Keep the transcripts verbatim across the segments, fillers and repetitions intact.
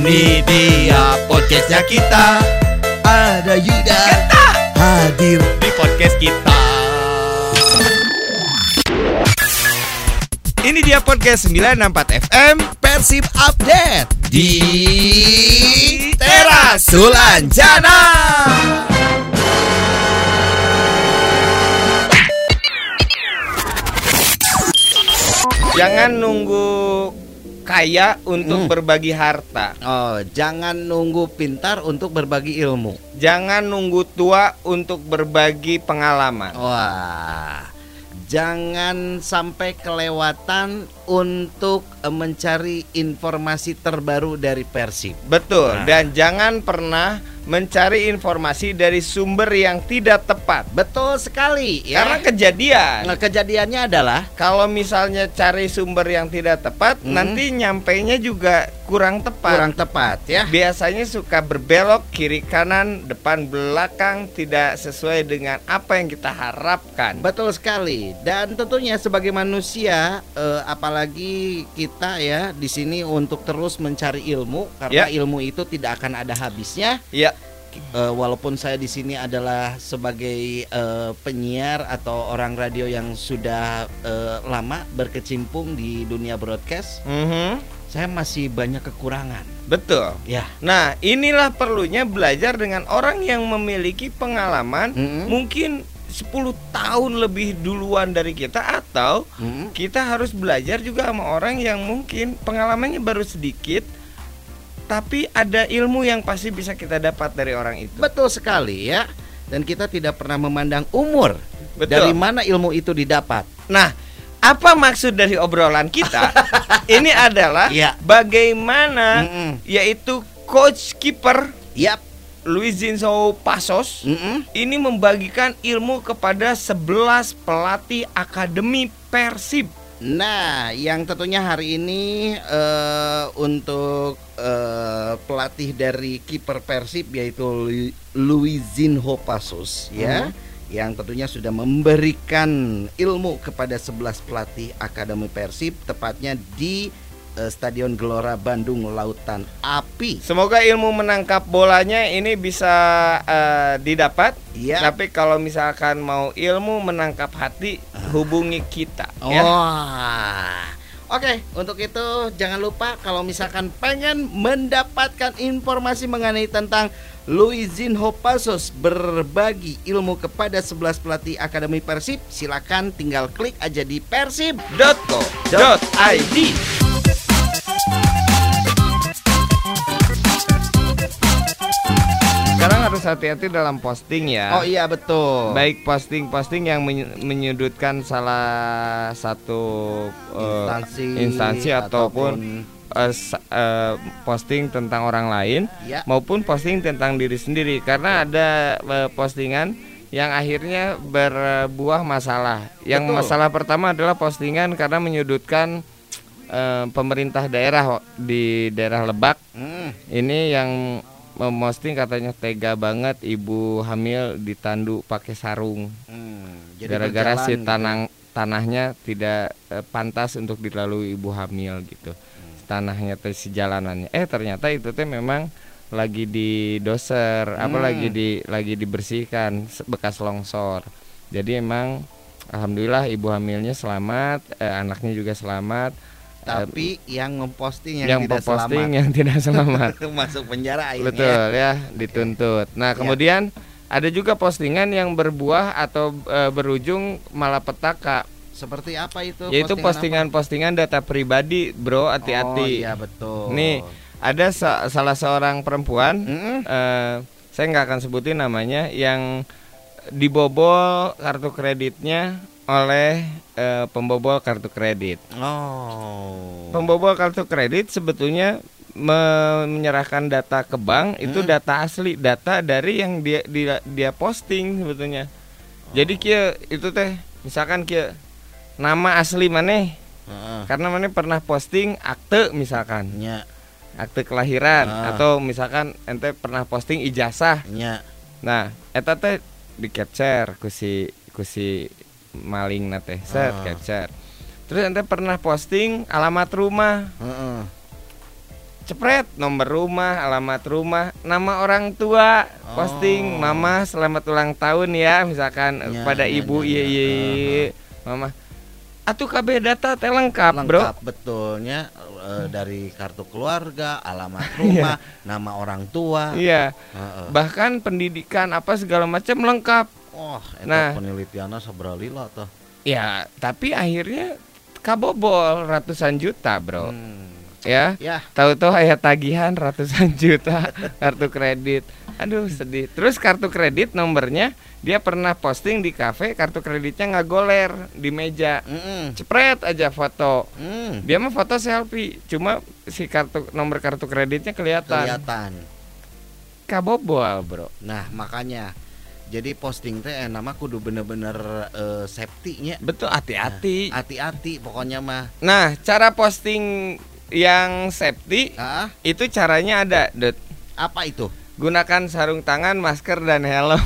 Ini dia podcastnya kita. Ada Yuda Kenta hadir di podcast kita. Ini dia podcast sembilan enam empat F M Persib Update di Teras Sulanjana. Jangan nunggu kaya untuk hmm. berbagi harta. Oh, jangan nunggu pintar untuk berbagi ilmu. Jangan nunggu tua untuk berbagi pengalaman. Wah. Jangan sampai kelewatan untuk mencari informasi terbaru dari Persib. Betul. Nah. Dan jangan pernah mencari informasi dari sumber yang tidak tepat. Betul sekali. Ya. Karena kejadian. Nah, kejadiannya adalah kalau misalnya cari sumber yang tidak tepat, hmm. nanti nyampainya juga kurang tepat. Kurang tepat, ya. Biasanya suka berbelok kiri kanan, depan belakang, tidak sesuai dengan apa yang kita harapkan. Betul sekali. Dan tentunya sebagai manusia, eh, apalagi kita ya di sini untuk terus mencari ilmu karena ya. ilmu itu tidak akan ada habisnya. Ya. Uh, walaupun saya di sini adalah sebagai uh, penyiar atau orang radio yang sudah uh, lama berkecimpung di dunia broadcast, mm-hmm. saya masih banyak kekurangan. Betul. Ya. Nah, inilah perlunya belajar dengan orang yang memiliki pengalaman, mm-hmm. mungkin sepuluh tahun lebih duluan dari kita, atau mm-hmm. kita harus belajar juga sama orang yang mungkin pengalamannya baru sedikit, tapi ada ilmu yang pasti bisa kita dapat dari orang itu. Betul sekali ya. Dan kita tidak pernah memandang umur. Betul. Dari mana ilmu itu didapat. Nah, apa maksud dari obrolan kita? Ini adalah ya. bagaimana Mm-mm. yaitu coach kiper yep. Luizinho Passos Mm-mm. ini membagikan ilmu kepada sebelas pelatih akademi Persib. Nah, yang tentunya hari ini uh, untuk uh, pelatih dari kiper Persib yaitu Luizinho Passos mm-hmm. ya, yang tentunya sudah memberikan ilmu kepada sebelas pelatih akademi Persib, tepatnya di uh, Stadion Gelora Bandung Lautan Api. Semoga ilmu menangkap bolanya ini bisa uh, didapat. Ya. Tapi kalau misalkan mau ilmu menangkap hati, hubungi kita. Oh. Ya. Oke, untuk itu jangan lupa kalau misalkan pengen mendapatkan informasi mengenai tentang Luizinho Passos berbagi ilmu kepada sebelas pelatih akademi Persib, silakan tinggal klik aja di persib dot co dot i d. Sekarang harus hati-hati dalam posting ya. Oh iya, betul. Baik posting-posting yang menyudutkan salah satu uh, instansi, instansi ataupun, ataupun uh, uh, posting tentang orang lain ya. Maupun posting tentang diri sendiri. Karena ya. ada uh, postingan yang akhirnya berbuah masalah. Yang betul. Masalah pertama adalah postingan karena menyudutkan uh, pemerintah daerah di daerah Lebak. hmm. Ini yang memposting katanya tega banget, ibu hamil ditandu pakai sarung hmm, jadi gara-gara si tanang, tanahnya tidak eh, pantas untuk dilalui ibu hamil gitu. hmm. Tanahnya tuh si jalanannya, eh ternyata itu tuh memang lagi di doser, hmm. apa lagi di lagi dibersihkan bekas longsor. Jadi emang alhamdulillah ibu hamilnya selamat, eh, anaknya juga selamat. Tapi yang memposting yang, yang tidak selamat, yang tidak selamat masuk penjara akhirnya. Betul ya, dituntut. Nah kemudian ya. ada juga postingan yang berbuah atau e, berujung malapetaka. Seperti apa itu? Yaitu postingan-postingan data pribadi, bro, hati-hati. Oh iya, betul. Nih ada sa- salah seorang perempuan, mm-hmm. e, saya nggak akan sebutin namanya, yang dibobol kartu kreditnya oleh e, pembobol kartu kredit. Oh. Pembobol kartu kredit sebetulnya me- menyerahkan data ke bank, hmm. itu data asli, data dari yang dia dia, dia posting sebetulnya. Oh. Jadi kia itu teh misalkan kia nama asli maneh. Uh. Karena maneh pernah posting akte misalkan. Nya. Akte kelahiran uh. atau misalkan ente pernah posting ijazah. Nya. Nah, eta teh di capture ku si ku si maling nate set ah. capture. Terus ente pernah posting alamat rumah. Heeh. cepret nomor rumah, alamat rumah, nama orang tua, oh. posting mama selamat ulang tahun ya misalkan ya, pada ya, ibu iya iya ya. Mama atuh K B data teh lengkap, lengkap bro. Betulnya e, dari kartu keluarga, alamat rumah, nama orang tua. Iya. Uh, uh. Bahkan pendidikan apa segala macam lengkap. Oh, nah, penelitiannya seberalila tuh. Ya, tapi akhirnya kabobol ratusan juta, bro. Hmm. Ya. ya. Tahu-tahu aya tagihan ratusan juta kartu kredit. Aduh, sedih. Terus kartu kredit nomornya dia pernah posting di kafe, kartu kreditnya nggak goler di meja, mm-mm. cepret aja foto, mm. dia mah foto selfie, cuma si kartu nomor kartu kreditnya kelihatan. Kelihatan. Kabobol bro. Nah makanya, jadi posting teh eh, nama kudu bener-bener eh, safety-nya. Betul, hati-hati. Nah, hati-hati pokoknya mah. Nah cara posting yang safety, ah? Itu caranya ada. Dut. Apa itu? Gunakan sarung tangan, masker, dan helm.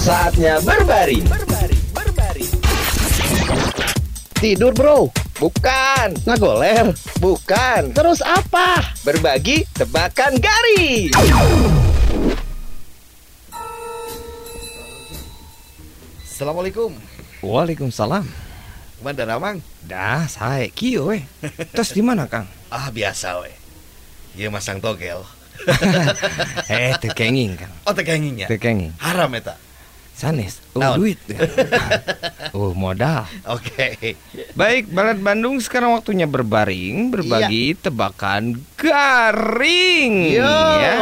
Saatnya berbaring. Berbaring, berbaring. Tidur bro? Bukan. Ngagoler? Bukan. Terus apa? Berbagi tebakan garis. Assalamualaikum. Waalaikumsalam. Kemana ramang? Dah, saya kieu we. Tos di mana, Kang? Ah, biasa we. Ieu masang togel. Eh, teu kenging, Kang. Oh, teu kenging ya? Teu kenging. Haram eta. Sanes, oh Naon. Duit. Oh, modal. Oke. Okay. Baik, Balad Bandung sekarang waktunya berbaring, berbagi iya. tebakan garing. Yo. Ya.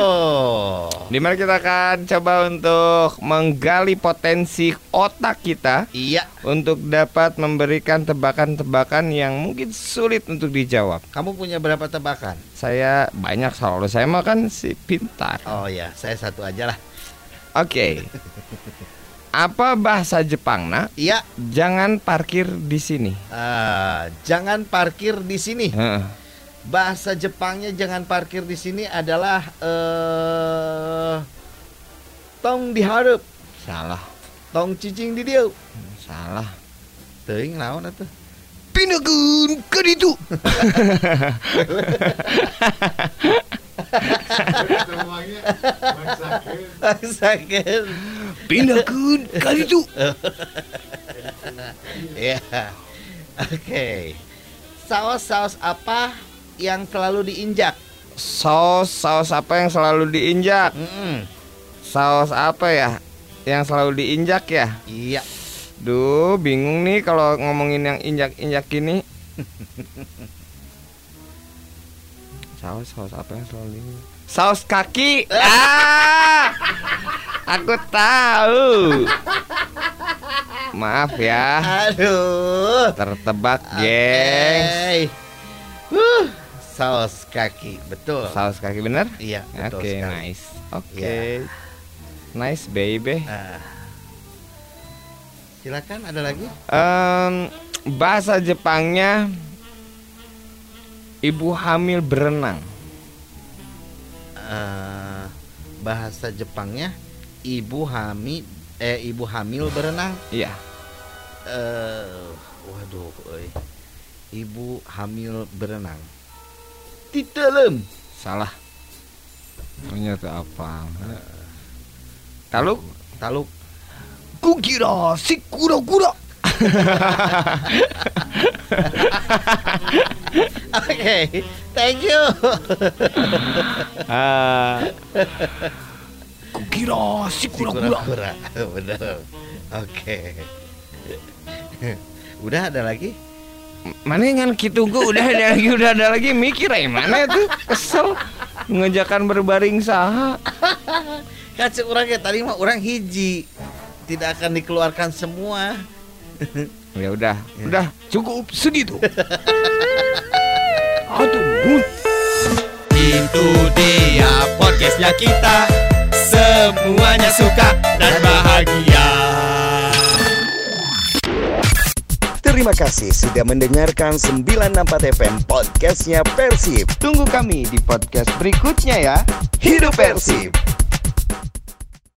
Dimana kita akan coba untuk menggali potensi otak kita, iya, untuk dapat memberikan tebakan-tebakan yang mungkin sulit untuk dijawab. Kamu punya berapa tebakan? Saya banyak, selalu saya mah kan si pintar. Oh ya, saya satu aja lah. Oke. Okay. Apa bahasa Jepang nak? Iya. Jangan parkir di sini. Uh, jangan parkir di sini. Uh. Bahasa Jepangnya jangan parkir di sini adalah uh, tong diharap. Salah. Tong cicing di dia. Salah. Teuing lawan atuh. Pindahkeun ke ditu. Semuanya maksakeun. Maksakeun. Pindahkeun ke ditu. Ya. Oke. Saos-saos apa yang selalu diinjak? Saus saus apa yang selalu diinjak? Mm-mm. Saus apa ya yang selalu diinjak ya? Iya. Duh, bingung nih kalau ngomongin yang injak-injak ini. Saus saus apa yang selalu diinjak? Saus kaki. Ah! Aku tahu. Maaf ya. Aduh. Tertebak, gengs. Uh. Saus kaki, betul. Saus kaki benar? Iya, betul. Oke, okay, nice. Oke. Okay. Yeah. Nice baby. Uh. Silakan, ada lagi? Um, bahasa Jepangnya ibu hamil berenang. Uh, bahasa Jepangnya ibu hamil eh ibu hamil berenang? Iya. Uh, waduh, oi. Ibu hamil berenang. Di dalam. Salah. Ternyata apa? Taluk, taluk. Kukira si kura-kura. Oke, thank you. uh, Kukira si kura-kura. Benar. Oke. Udah ada lagi? Mana kan gitu gue udah ada lagi udah ada lagi mikir ya mana itu kesel mengejakan berbaring saha kacau orang ya tadi mah orang hiji tidak akan dikeluarkan semua ya udah ya. Udah cukup segitu. Aduh, itu dia podcastnya kita semuanya suka dan bahagia. Terima kasih sudah mendengarkan sembilan enam empat F M podcastnya Persib. Tunggu kami di podcast berikutnya ya. Hidup Persib!